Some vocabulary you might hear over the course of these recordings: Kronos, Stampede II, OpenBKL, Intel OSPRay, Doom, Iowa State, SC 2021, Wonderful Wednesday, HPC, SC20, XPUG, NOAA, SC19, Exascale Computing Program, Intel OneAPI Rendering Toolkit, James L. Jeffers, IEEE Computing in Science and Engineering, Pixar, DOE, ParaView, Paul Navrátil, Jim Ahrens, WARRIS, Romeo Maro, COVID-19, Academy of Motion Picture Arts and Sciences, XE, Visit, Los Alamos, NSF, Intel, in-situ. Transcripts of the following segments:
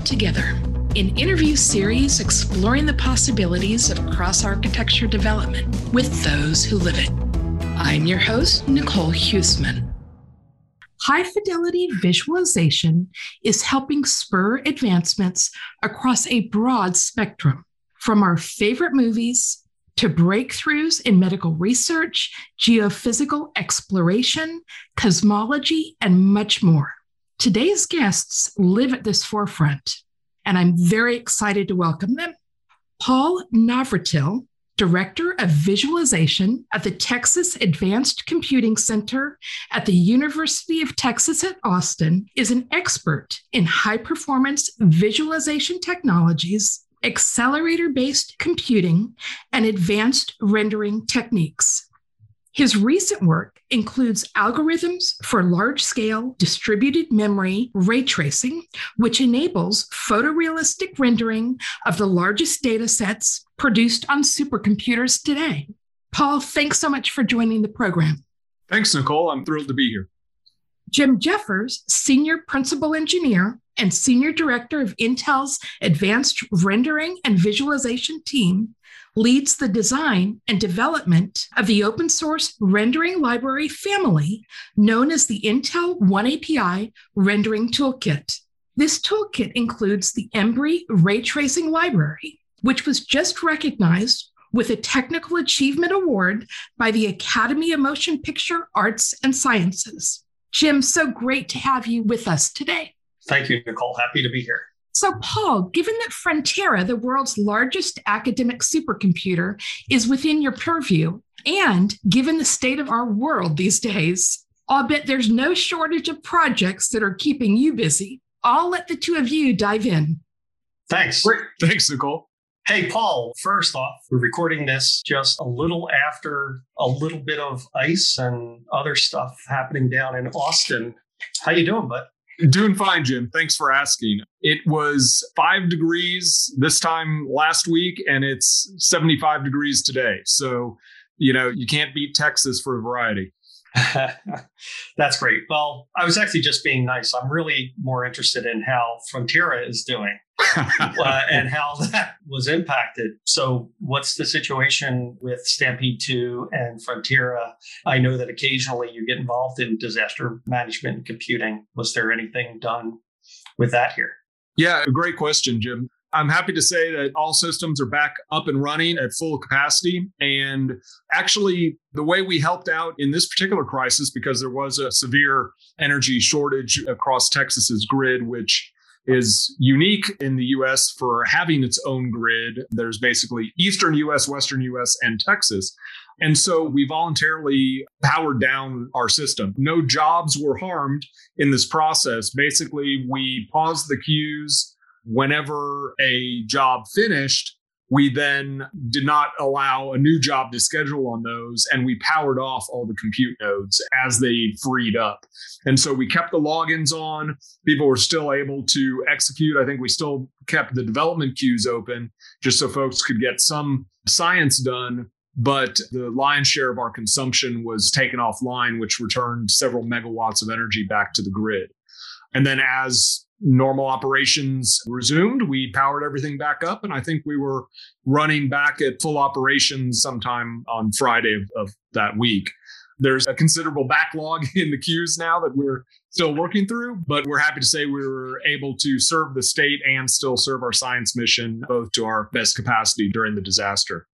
work together. An interview series exploring the possibilities of cross-architecture development with those who live it. I'm your host, Nicole Huseman. High-fidelity visualization is helping spur advancements across a broad spectrum, from our favorite movies to breakthroughs in medical research, geophysical exploration, cosmology, and much more. Today's guests live at this forefront, and I'm very excited to welcome them. Paul Navrátil, Director of Visualization at the Texas Advanced Computing Center at the University of Texas at Austin, is an expert in high-performance visualization technologies, accelerator-based computing, and advanced rendering techniques. His recent work includes algorithms for large-scale distributed memory ray tracing, which enables photorealistic rendering of the largest data sets produced on supercomputers today. Paul, thanks so much for joining the program. Thanks, Nicole. I'm thrilled to be here. Jim Jeffers, Senior Principal Engineer and Senior Director of Intel's Advanced Rendering and Visualization Team, leads the design and development of the open source rendering library family known as the Intel OneAPI Rendering Toolkit. This toolkit includes the Embree Ray Tracing Library, which was just recognized with a Technical Achievement Award by the Academy of Motion Picture Arts and Sciences. Jim, so great to have you with us today. Thank you, Nicole. Happy to be here. So, Paul, given that Frontera, the world's largest academic supercomputer, is within your purview, and given the state of our world these days, I'll bet there's no shortage of projects that are keeping you busy. I'll let the two of you dive in. Thanks. Great. Thanks, Nicole. Hey, Paul, first off, we're recording this just a little after a little bit of ice and other stuff happening down in Austin. How you doing, bud? Doing fine, Jim. Thanks for asking. It was 5 degrees this time last week, and it's 75 degrees today. So, you can't beat Texas for a variety. That's great. Well, I was actually just being nice. I'm really more interested in how Frontera is doing and how that was impacted. So what's the situation with Stampede II and Frontera? I know that occasionally you get involved in disaster management and computing. Was there anything done with that here? Yeah, a great question, Jim. I'm happy to say that all systems are back up and running at full capacity. And actually, the way we helped out in this particular crisis, because there was a severe energy shortage across Texas's grid, which is unique in the U.S. for having its own grid. There's basically Eastern U.S., Western U.S., and Texas. And so we voluntarily powered down our system. No jobs were harmed in this process. Basically, we paused the queues. Whenever a job finished, we then did not allow a new job to schedule on those, and we powered off all the compute nodes as they freed up. And so we kept the logins on. People were still able to execute. I think we still kept the development queues open just so folks could get some science done. But the lion's share of our consumption was taken offline, which returned several megawatts of energy back to the grid. And then as normal operations resumed, we powered everything back up, and I think we were running back at full operations sometime on Friday of that week. There's a considerable backlog in the queues now that we're still working through, but we're happy to say we were able to serve the state and still serve our science mission, both to our best capacity during the disaster.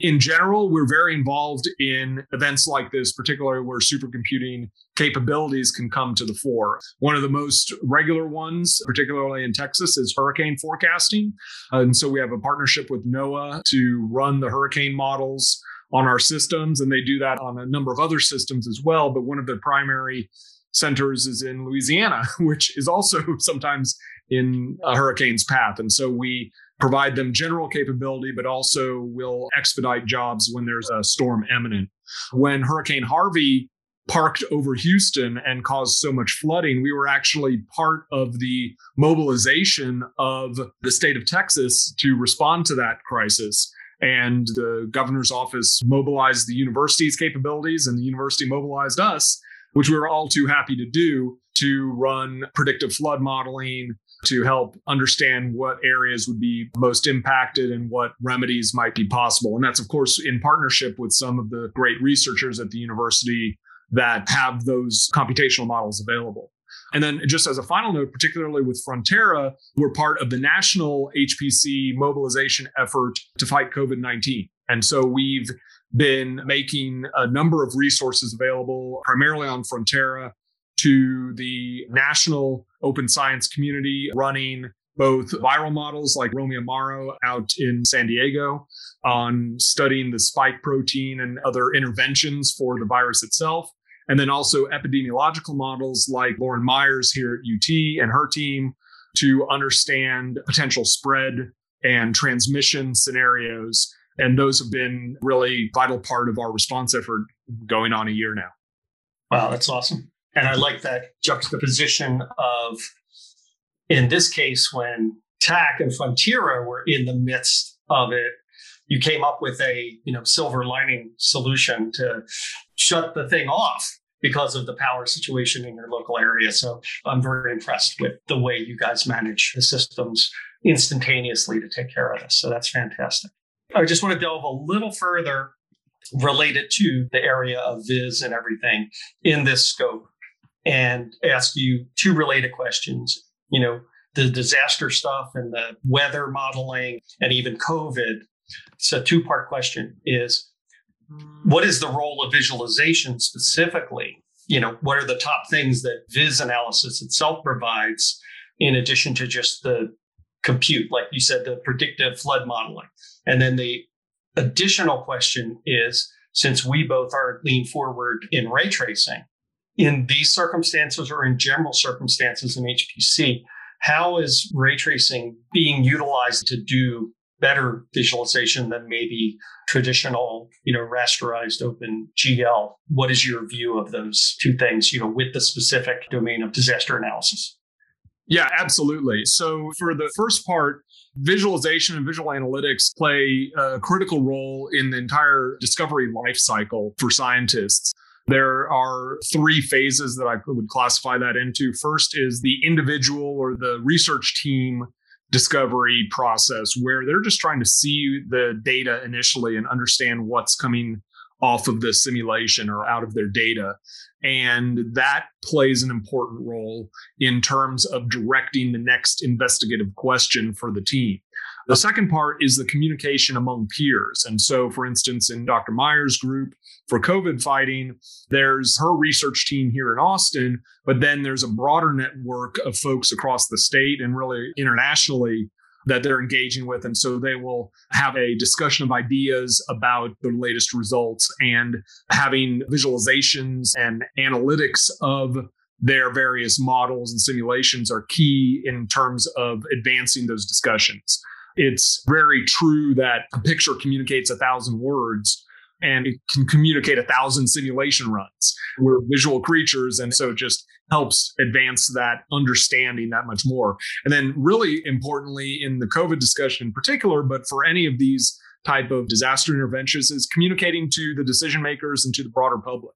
In general, we're very involved in events like this, particularly where supercomputing capabilities can come to the fore. One of the most regular ones, particularly in Texas, is hurricane forecasting. And so we have a partnership with NOAA to run the hurricane models on our systems, and they do that on a number of other systems as well. But one of their primary centers is in Louisiana, which is also sometimes in a hurricane's path. And so we provide them general capability, but also will expedite jobs when there's a storm imminent. When Hurricane Harvey parked over Houston and caused so much flooding, we were actually part of the mobilization of the state of Texas to respond to that crisis. And the governor's office mobilized the university's capabilities, and the university mobilized us, which we were all too happy to do, to run predictive flood modeling, to help understand what areas would be most impacted and what remedies might be possible. And that's, of course, in partnership with some of the great researchers at the university that have those computational models available. And then just as a final note, particularly with Frontera, we're part of the national HPC mobilization effort to fight COVID-19. And so we've been making a number of resources available, primarily on Frontera, to the national open science community, running both viral models like Romeo Maro out in San Diego on studying the spike protein and other interventions for the virus itself. And then also epidemiological models like Lauren Myers here at UT and her team to understand potential spread and transmission scenarios. And those have been really vital part of our response effort going on a year now. Wow, that's awesome. And I like that juxtaposition of, in this case, when TAC and Frontera were in the midst of it, you came up with a silver lining solution to shut the thing off because of the power situation in your local area. So I'm very impressed with the way you guys manage the systems instantaneously to take care of this. So that's fantastic. I just want to delve a little further related to the area of Viz and everything in this scope and ask you two related questions. The disaster stuff and the weather modeling and even COVID. So a two-part question is, what is the role of visualization specifically? What are the top things that Viz analysis itself provides in addition to just the compute, like you said, the predictive flood modeling? And then the additional question is, since we both are lean forward in ray tracing, in these circumstances or in general circumstances in HPC, how is ray tracing being utilized to do better visualization than maybe traditional, rasterized OpenGL? What is your view of those two things, with the specific domain of disaster analysis? Yeah, absolutely. So for the first part, visualization and visual analytics play a critical role in the entire discovery life cycle for scientists. There are three phases that I would classify that into. First is the individual or the research team discovery process, where they're just trying to see the data initially and understand what's coming off of the simulation or out of their data. And that plays an important role in terms of directing the next investigative question for the team. The second part is the communication among peers. And so, for instance, in Dr. Meyer's group for COVID fighting, there's her research team here in Austin, but then there's a broader network of folks across the state and really internationally that they're engaging with. And so they will have a discussion of ideas about the latest results and having visualizations and analytics of their various models and simulations are key in terms of advancing those discussions. It's very true that a picture communicates 1,000 words and it can communicate 1,000 simulation runs. We're visual creatures, and so it just helps advance that understanding that much more. And then really importantly in the COVID discussion in particular, but for any of these type of disaster interventions, is communicating to the decision makers and to the broader public.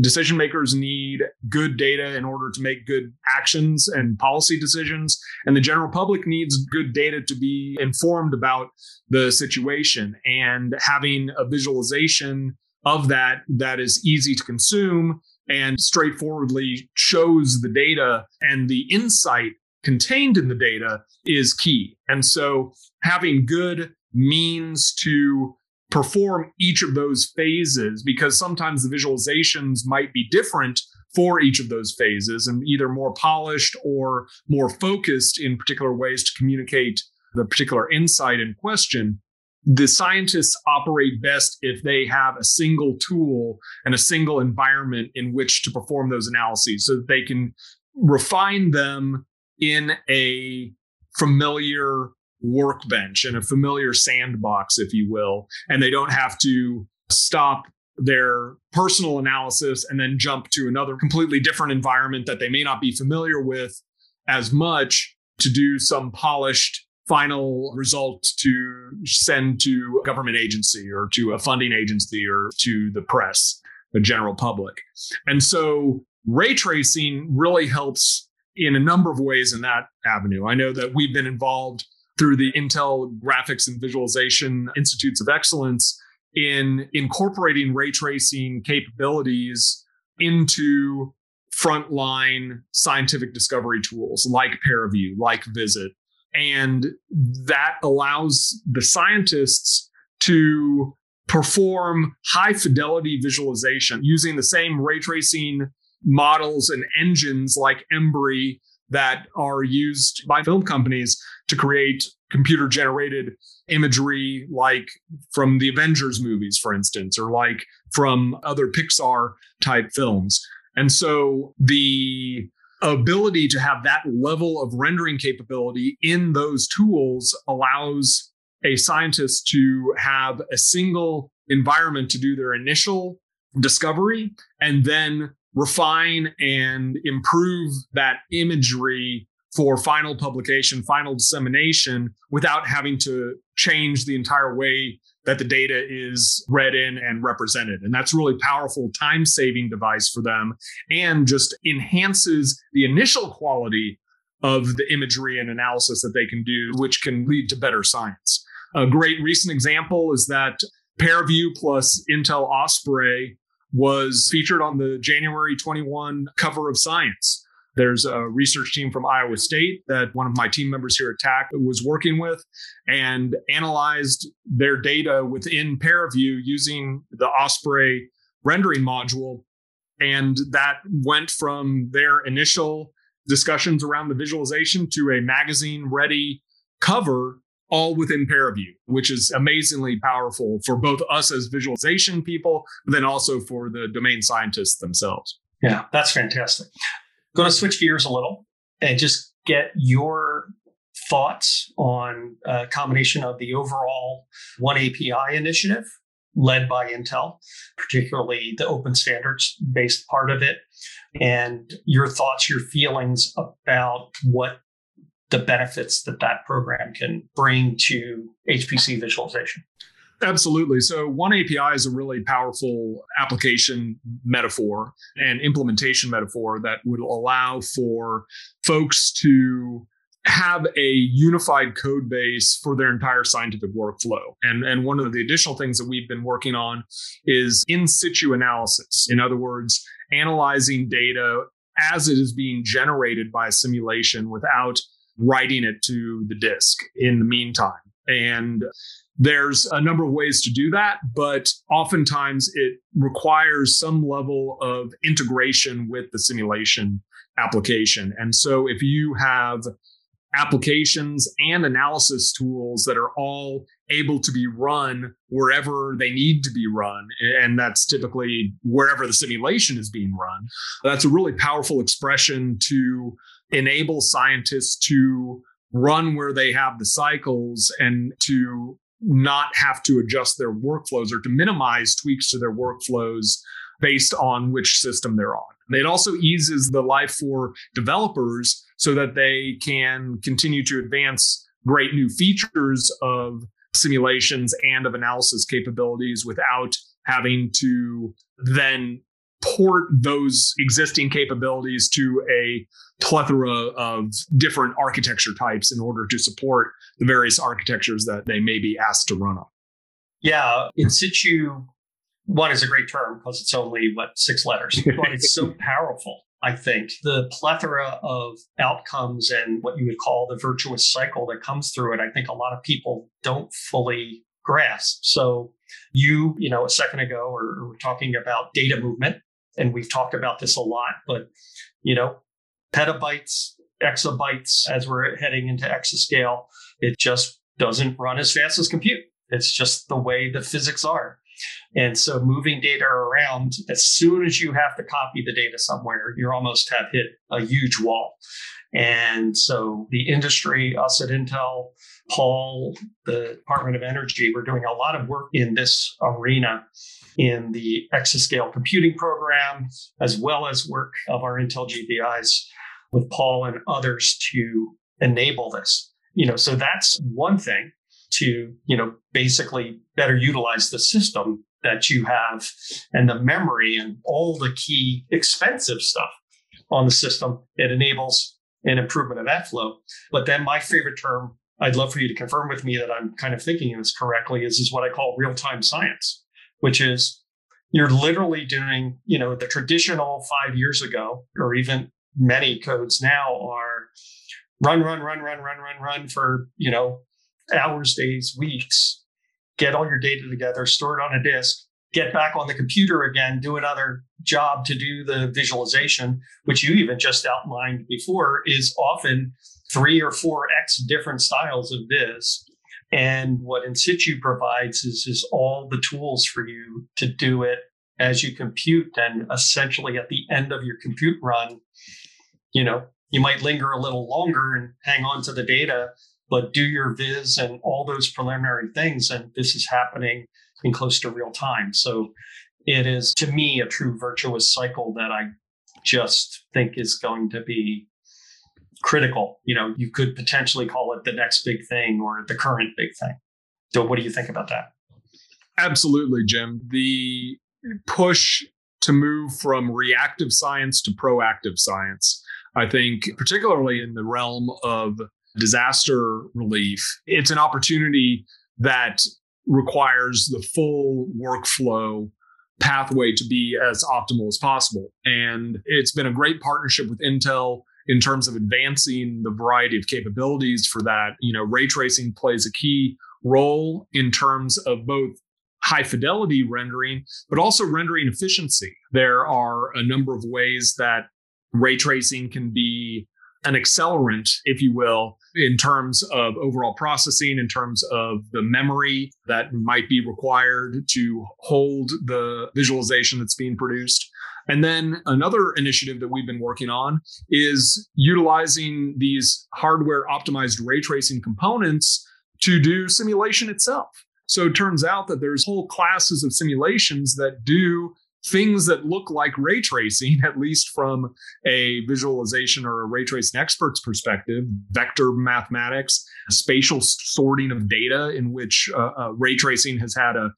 Decision makers need good data in order to make good actions and policy decisions, and the general public needs good data to be informed about the situation. And having a visualization of that is easy to consume and straightforwardly shows the data and the insight contained in the data is key. And so having good means to perform each of those phases, because sometimes the visualizations might be different for each of those phases and either more polished or more focused in particular ways to communicate the particular insight in question. The scientists operate best if they have a single tool and a single environment in which to perform those analyses so that they can refine them in a familiar workbench and a familiar sandbox, if you will, and they don't have to stop their personal analysis and then jump to another completely different environment that they may not be familiar with as much to do some polished final result to send to a government agency or to a funding agency or to the press, the general public. And so ray tracing really helps in a number of ways in that avenue. I know that we've been involved through the Intel Graphics and Visualization Institutes of Excellence in incorporating ray tracing capabilities into frontline scientific discovery tools like ParaView, like Visit. And that allows the scientists to perform high fidelity visualization using the same ray tracing models and engines like Embree that are used by film companies to create computer generated imagery, like from the Avengers movies, for instance, or like from other Pixar type films. And so the ability to have that level of rendering capability in those tools allows a scientist to have a single environment to do their initial discovery and then refine and improve that imagery for final publication, final dissemination, without having to change the entire way that the data is read in and represented. And that's really powerful time-saving device for them, and just enhances the initial quality of the imagery and analysis that they can do, which can lead to better science. A great recent example is that ParaView plus Intel OSPRay was featured on the January 21 cover of Science. There's a research team from Iowa State that one of my team members here at TAC was working with, and analyzed their data within ParaView using the OSPRay rendering module. And that went from their initial discussions around the visualization to a magazine-ready cover, all within ParaView, which is amazingly powerful for both us as visualization people, but then also for the domain scientists themselves. Yeah, that's fantastic. I'm going to switch gears a little and just get your thoughts on a combination of the overall OneAPI initiative led by Intel, particularly the open standards-based part of it, and your thoughts, your feelings about what the benefits that that program can bring to HPC visualization. Absolutely. So OneAPI is a really powerful application metaphor and implementation metaphor that would allow for folks to have a unified code base for their entire scientific workflow. And one of the additional things that we've been working on is in-situ analysis. In other words, analyzing data as it is being generated by a simulation without writing it to the disk in the meantime. And there's a number of ways to do that, but oftentimes it requires some level of integration with the simulation application. And so if you have applications and analysis tools that are all able to be run wherever they need to be run, and that's typically wherever the simulation is being run, that's a really powerful expression to enable scientists to run where they have the cycles and to not have to adjust their workflows or to minimize tweaks to their workflows based on which system they're on. It also eases the life for developers so that they can continue to advance great new features of simulations and of analysis capabilities without having to then port those existing capabilities to a plethora of different architecture types in order to support the various architectures that they may be asked to run on. Yeah, in situ, one is a great term because it's only, 6 letters, but it's so powerful, I think. The plethora of outcomes and what you would call the virtuous cycle that comes through it, I think a lot of people don't fully grasp. So you, a second ago, we're talking about data movement, and we've talked about this a lot, but, petabytes, exabytes, as we're heading into exascale, it just doesn't run as fast as compute. It's just the way the physics are. And so moving data around, as soon as you have to copy the data somewhere, you almost have hit a huge wall. And so the industry, us at Intel, Paul, the Department of Energy, we're doing a lot of work in this arena in the Exascale Computing Program, as well as work of our Intel GBIs with Paul and others to enable this. So that's one thing, to basically better utilize the system that you have and the memory and all the key expensive stuff on the system. It enables an improvement of that flow. But then my favorite term, I'd love for you to confirm with me that I'm kind of thinking this correctly, is what I call real-time science, which is you're literally doing, you know, the traditional 5 years ago, or even many codes now are run for, you know, hours, days, weeks, get all your data together, store it on a disk, get back on the computer again, do another job to do the visualization, which you even just outlined before, is often 3 or 4x different styles of this. And what in-situ provides is all the tools for you to do it as you compute. And essentially at the end of your compute run, you know, you might linger a little longer and hang on to the data, but do your viz and all those preliminary things. And this is happening in close to real time. So it is, to me, a true virtuous cycle that I just think is going to be critical. You know, you could potentially call it the next big thing or the current big thing. So what do you think about that? Absolutely, Jim. The push to move from reactive science to proactive science, I think, particularly in the realm of disaster relief, it's an opportunity that requires the full workflow pathway to be as optimal as possible. And it's been a great partnership with Intel in terms of advancing the variety of capabilities for that. You know, ray tracing plays a key role in terms of both high fidelity rendering, but also rendering efficiency. There are a number of ways that ray tracing can be an accelerant, if you will, in terms of overall processing, in terms of the memory that might be required to hold the visualization that's being produced. And then another initiative that we've been working on is utilizing these hardware optimized ray tracing components to do simulation itself. So it turns out that there's whole classes of simulations that do things that look like ray tracing, at least from a visualization or a ray tracing expert's perspective, vector mathematics, spatial sorting of data, in which ray tracing has had a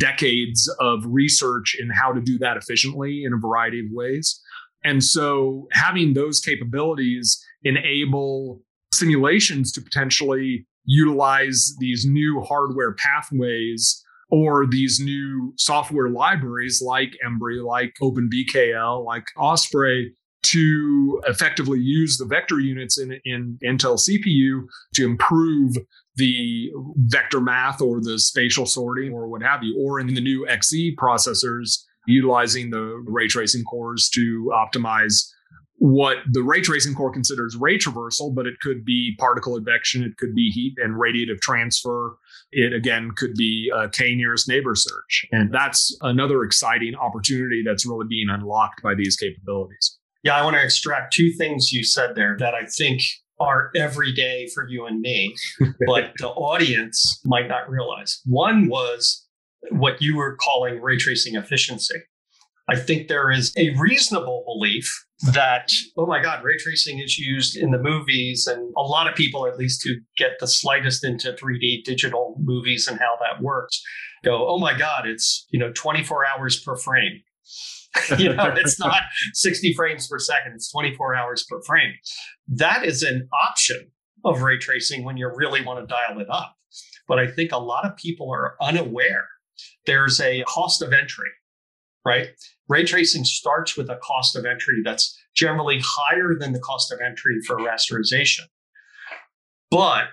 decades of research in how to do that efficiently in a variety of ways. And so having those capabilities enable simulations to potentially utilize these new hardware pathways or these new software libraries like Embree, like OpenBKL, like OSPRay, to effectively use the vector units in Intel CPU to improve the vector math or the spatial sorting or what have you, or in the new Xe processors, utilizing the ray tracing cores to optimize what the ray tracing core considers ray traversal, but it could be particle advection, it could be heat and radiative transfer. It, again, could be a k-nearest neighbor search. And that's another exciting opportunity that's really being unlocked by these capabilities. Yeah, I want to extract two things you said there that I think are every day for you and me, but the audience might not realize. One was what you were calling ray tracing efficiency. I think there is a reasonable belief that, oh my God, ray tracing is used in the movies, and a lot of people, at least who get the slightest into 3D digital movies and how that works, go, oh my God, it's, you know, 24 hours per frame. You know, it's not 60 frames per second, it's 24 hours per frame. That is an option of ray tracing when you really want to dial it up. But I think a lot of people are unaware there's a cost of entry, right? Ray tracing starts with a cost of entry that's generally higher than the cost of entry for rasterization. But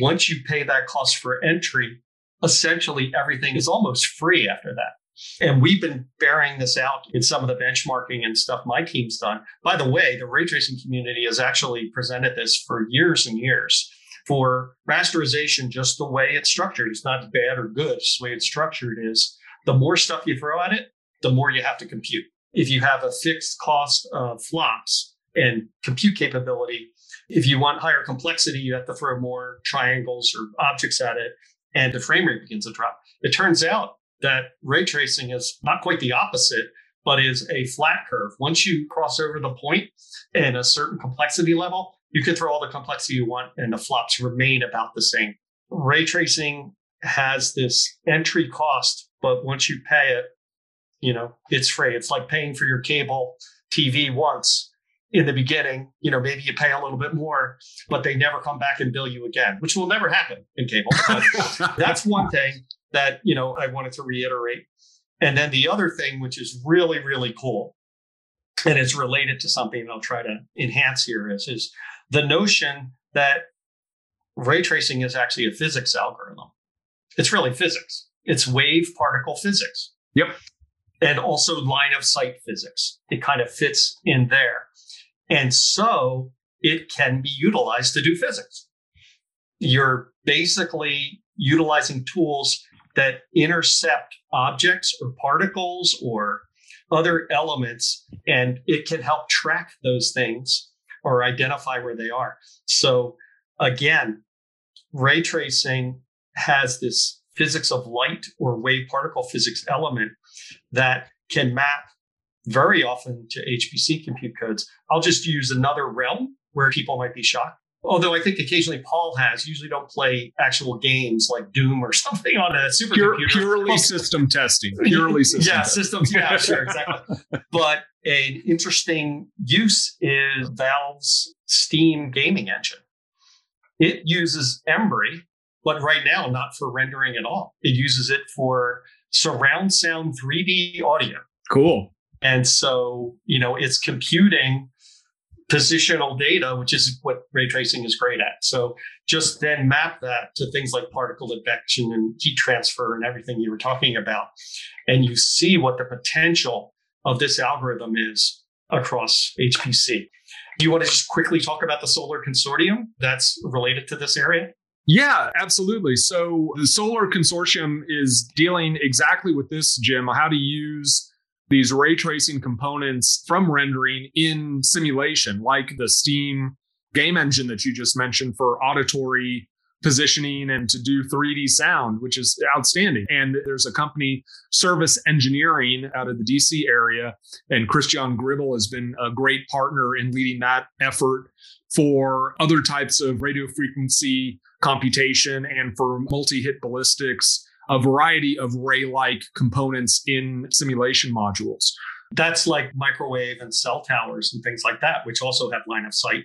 once you pay that cost for entry, essentially everything is almost free after that. And we've been bearing this out in some of the benchmarking and stuff my team's done. By the way, the ray tracing community has actually presented this for years and years for rasterization, just the way it's structured. It's not bad or good. Just the way it's structured is the more stuff you throw at it, the more you have to compute. If you have a fixed cost of flops and compute capability, if you want higher complexity, you have to throw more triangles or objects at it, and the frame rate begins to drop. It turns out that ray tracing is not quite the opposite, but is a flat curve. Once you cross over the point and a certain complexity level, you can throw all the complexity you want and the flops remain about the same. Ray tracing has this entry cost, but once you pay it, you know, it's free. It's like paying for your cable TV once in the beginning, you know, maybe you pay a little bit more, but they never come back and bill you again, which will never happen in cable. But that's one thing that, you know, I wanted to reiterate. And then the other thing, which is really, really cool, and it's related to something I'll try to enhance here, is the notion that ray tracing is actually a physics algorithm. It's really physics. It's wave particle physics. Yep. And also line-of-sight physics. It kind of fits in there. And so it can be utilized to do physics. You're basically utilizing tools that intercept objects or particles or other elements, and it can help track those things or identify where they are. So again, ray tracing has this physics of light or wave particle physics element that can map very often to HPC compute codes. I'll just use another realm where people might be shocked. Although I think occasionally Paul has, usually don't play actual games like Doom or something on a supercomputer. Purely system testing. Systems. Yeah, sure, exactly. But an interesting use is Valve's Steam gaming engine. It uses Embree, but right now not for rendering at all. It uses it for surround sound 3D audio. Cool. And so, you know, it's computing positional data, which is what ray tracing is great at. So just then map that to things like particle detection and heat transfer and everything you were talking about. And you see what the potential of this algorithm is across HPC. Do you want to just quickly talk about the SOLAR Consortium that's related to this area? Yeah, absolutely. So the SOLAR Consortium is dealing exactly with this, Jim, how to use these ray tracing components from rendering in simulation, like the Steam game engine that you just mentioned for auditory positioning and to do 3D sound, which is outstanding. And there's a company, Service Engineering, out of the DC area. And Christian Gribble has been a great partner in leading that effort for other types of radio frequency computation and for multi-hit ballistics, a variety of ray-like components in simulation modules. That's like microwave and cell towers and things like that, which also have line-of-sight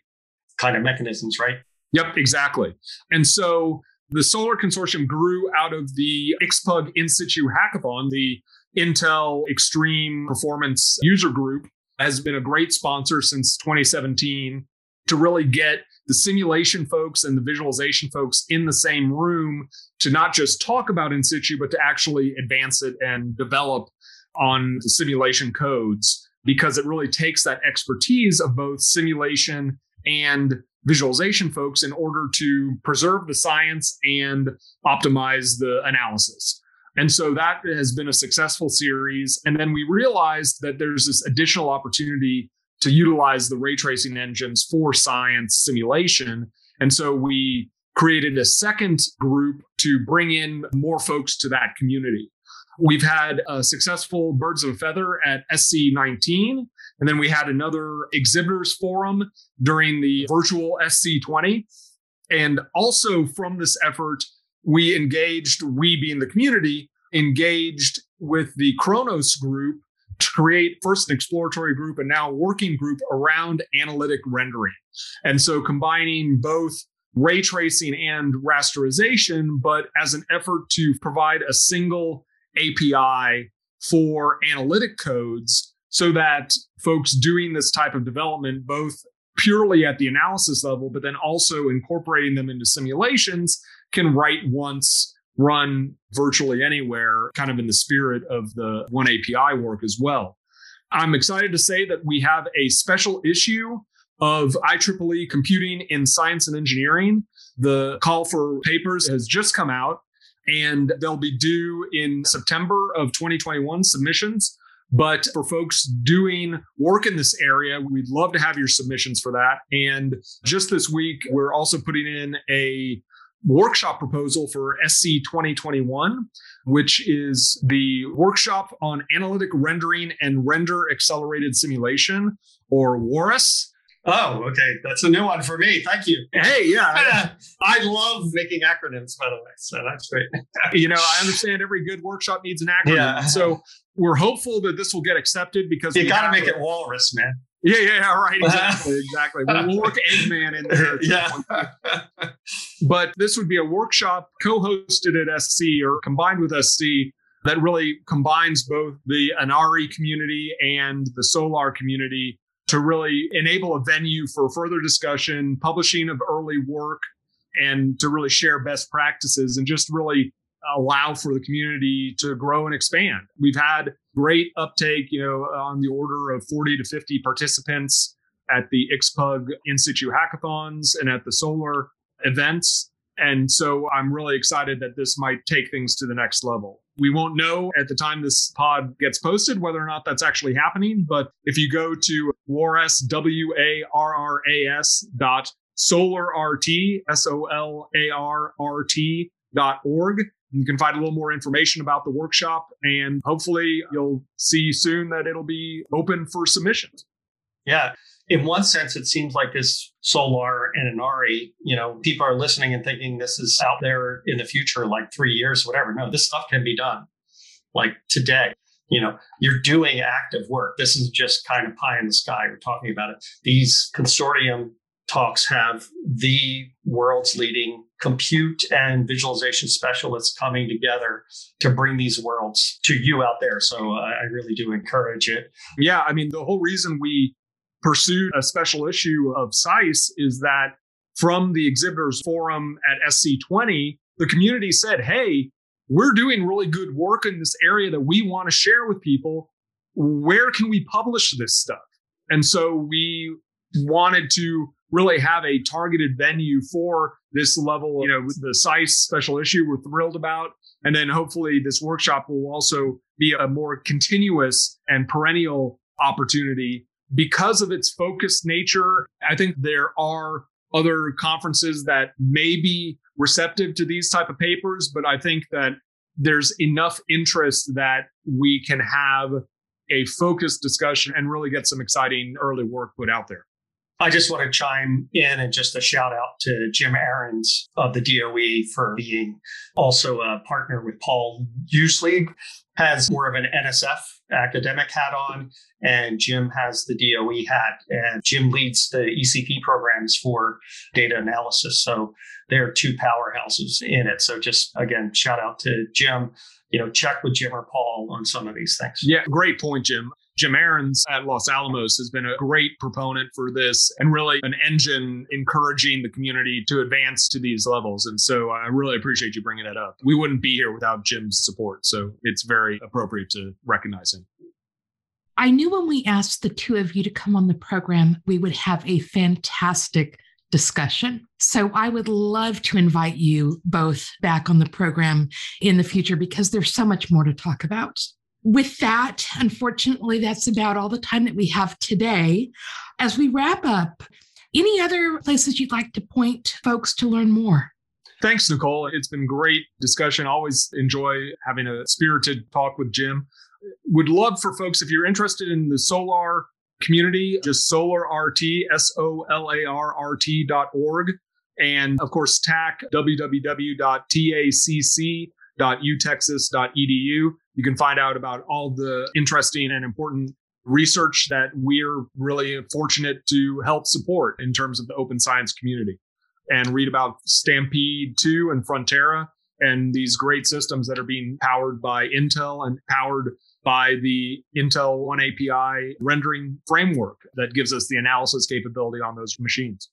kind of mechanisms, right? Yep, exactly. And so the SOLAR Consortium grew out of the XPUG in-situ hackathon. The Intel Extreme Performance User Group has been a great sponsor since 2017 to really get the simulation folks and the visualization folks in the same room to not just talk about in situ, but to actually advance it and develop on the simulation codes, because it really takes that expertise of both simulation and visualization folks in order to preserve the science and optimize the analysis. And so that has been a successful series. And then we realized that there's this additional opportunity to utilize the ray tracing engines for science simulation. And so we created a second group to bring in more folks to that community. We've had a successful Birds of a Feather at SC19, and then we had another exhibitors forum during the virtual SC20. And also from this effort, we engaged, we being the community, engaged with the Kronos group to create first an exploratory group and now a working group around analytic rendering. And so combining both ray tracing and rasterization, but as an effort to provide a single API for analytic codes so that folks doing this type of development, both purely at the analysis level, but then also incorporating them into simulations, can write once, run virtually anywhere, kind of in the spirit of the OneAPI work as well. I'm excited to say that we have a special issue of IEEE Computing in Science and Engineering. The call for papers has just come out, and they'll be due in September of 2021 submissions. But for folks doing work in this area, we'd love to have your submissions for that. And just this week, we're also putting in a workshop proposal for SC 2021, which is the workshop on analytic rendering and render accelerated simulation, or WARRIS. Oh, okay. That's a new one for me. Thank you. Hey, yeah. I love making acronyms, by the way. So that's great. You know, I understand every good workshop needs an acronym. Yeah. So we're hopeful that this will get accepted because you got to make it WARRIS, man. Yeah, right. Exactly. We'll work Eggman in there. Yeah. But this would be a workshop co-hosted at SC or combined with SC that really combines both the ANARI community and the SOLAR community to really enable a venue for further discussion, publishing of early work, and to really share best practices and just really allow for the community to grow and expand. We've had great uptake, on the order of 40 to 50 participants at the IXPUG in-situ hackathons and at the SOLAR events. And so I'm really excited that this might take things to the next level. We won't know at the time this pod gets posted whether or not that's actually happening. But if you go to warras.solarrt.org, you can find a little more information about the workshop, and hopefully you'll see soon that it'll be open for submissions. Yeah. In one sense, it seems like this SOLAR and ANARI, people are listening and thinking this is out there in the future, like 3 years, whatever. No, this stuff can be done like today. You're doing active work. This is just kind of pie in the sky. We're talking about it. These consortium talks have the world's leading compute and visualization specialists coming together to bring these worlds to you out there. So I really do encourage it. Yeah. The whole reason we pursued a special issue of SCICE is that from the exhibitors forum at SC20, the community said, hey, we're doing really good work in this area that we want to share with people. Where can we publish this stuff? And so we wanted to really have a targeted venue for this level, the SCICE special issue we're thrilled about. And then hopefully this workshop will also be a more continuous and perennial opportunity because of its focused nature. I think there are other conferences that may be receptive to these type of papers, but I think that there's enough interest that we can have a focused discussion and really get some exciting early work put out there. I just want to chime in and just a shout out to Jim Ahrens of the DOE for being also a partner with Paul. Usually has more of an NSF academic hat on, and Jim has the DOE hat. And Jim leads the ECP programs for data analysis. So there are two powerhouses in it. So just, again, shout out to Jim. Check with Jim or Paul on some of these things. Yeah, great point, Jim. Jim Ahrens at Los Alamos has been a great proponent for this and really an engine encouraging the community to advance to these levels. And so I really appreciate you bringing that up. We wouldn't be here without Jim's support. So it's very appropriate to recognize him. I knew when we asked the two of you to come on the program, we would have a fantastic discussion. So I would love to invite you both back on the program in the future because there's so much more to talk about. With that, unfortunately, that's about all the time that we have today. As we wrap up, any other places you'd like to point folks to learn more? Thanks, Nicole. It's been great discussion. Always enjoy having a spirited talk with Jim. Would love for folks, if you're interested in the SOLAR community, just SolarRT, SOLARRT.org. And of course, TAC, www.tacc.utexas.edu. You can find out about all the interesting and important research that we're really fortunate to help support in terms of the open science community, and read about Stampede II and Frontera and these great systems that are being powered by Intel and powered by the Intel OneAPI rendering framework that gives us the analysis capability on those machines.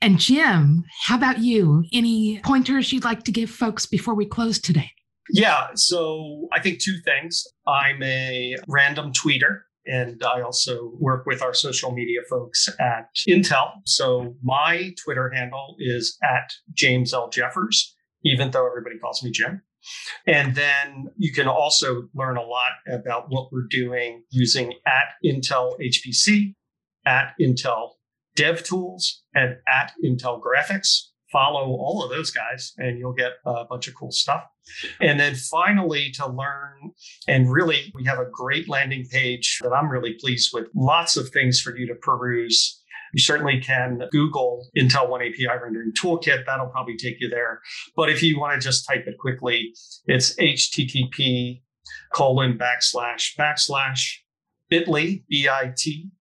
And Jim, how about you? Any pointers you'd like to give folks before we close today? Yeah, so I think two things. I'm a random tweeter, and I also work with our social media folks at Intel. So my Twitter handle is at James L. Jeffers, even though everybody calls me Jim. And then you can also learn a lot about what we're doing using at Intel HPC, at Intel DevTools, and at Intel Graphics. Follow all of those guys and you'll get a bunch of cool stuff. And then finally, to learn, and really, we have a great landing page that I'm really pleased with. Lots of things for you to peruse. You certainly can Google Intel OneAPI Rendering Toolkit. That'll probably take you there. But if you want to just type it quickly, it's http://bit.ly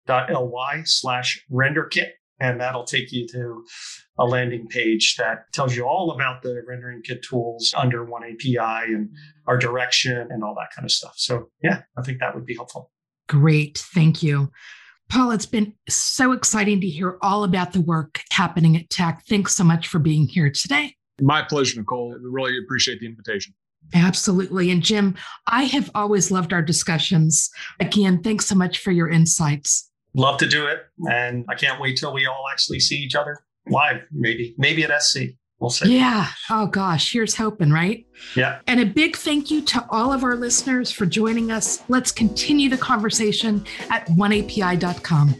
bit.ly/renderkit, and that'll take you to a landing page that tells you all about the rendering kit tools under OneAPI and our direction and all that kind of stuff. So yeah, I think that would be helpful. Great. Thank you. Paul, it's been so exciting to hear all about the work happening at Tech. Thanks so much for being here today. My pleasure, Nicole. I really appreciate the invitation. Absolutely. And Jim, I have always loved our discussions. Again, thanks so much for your insights. Love to do it. And I can't wait till we all actually see each other live, maybe at SC. We'll see. Yeah. Oh, gosh. Here's hoping, right? Yeah. And a big thank you to all of our listeners for joining us. Let's continue the conversation at oneapi.com.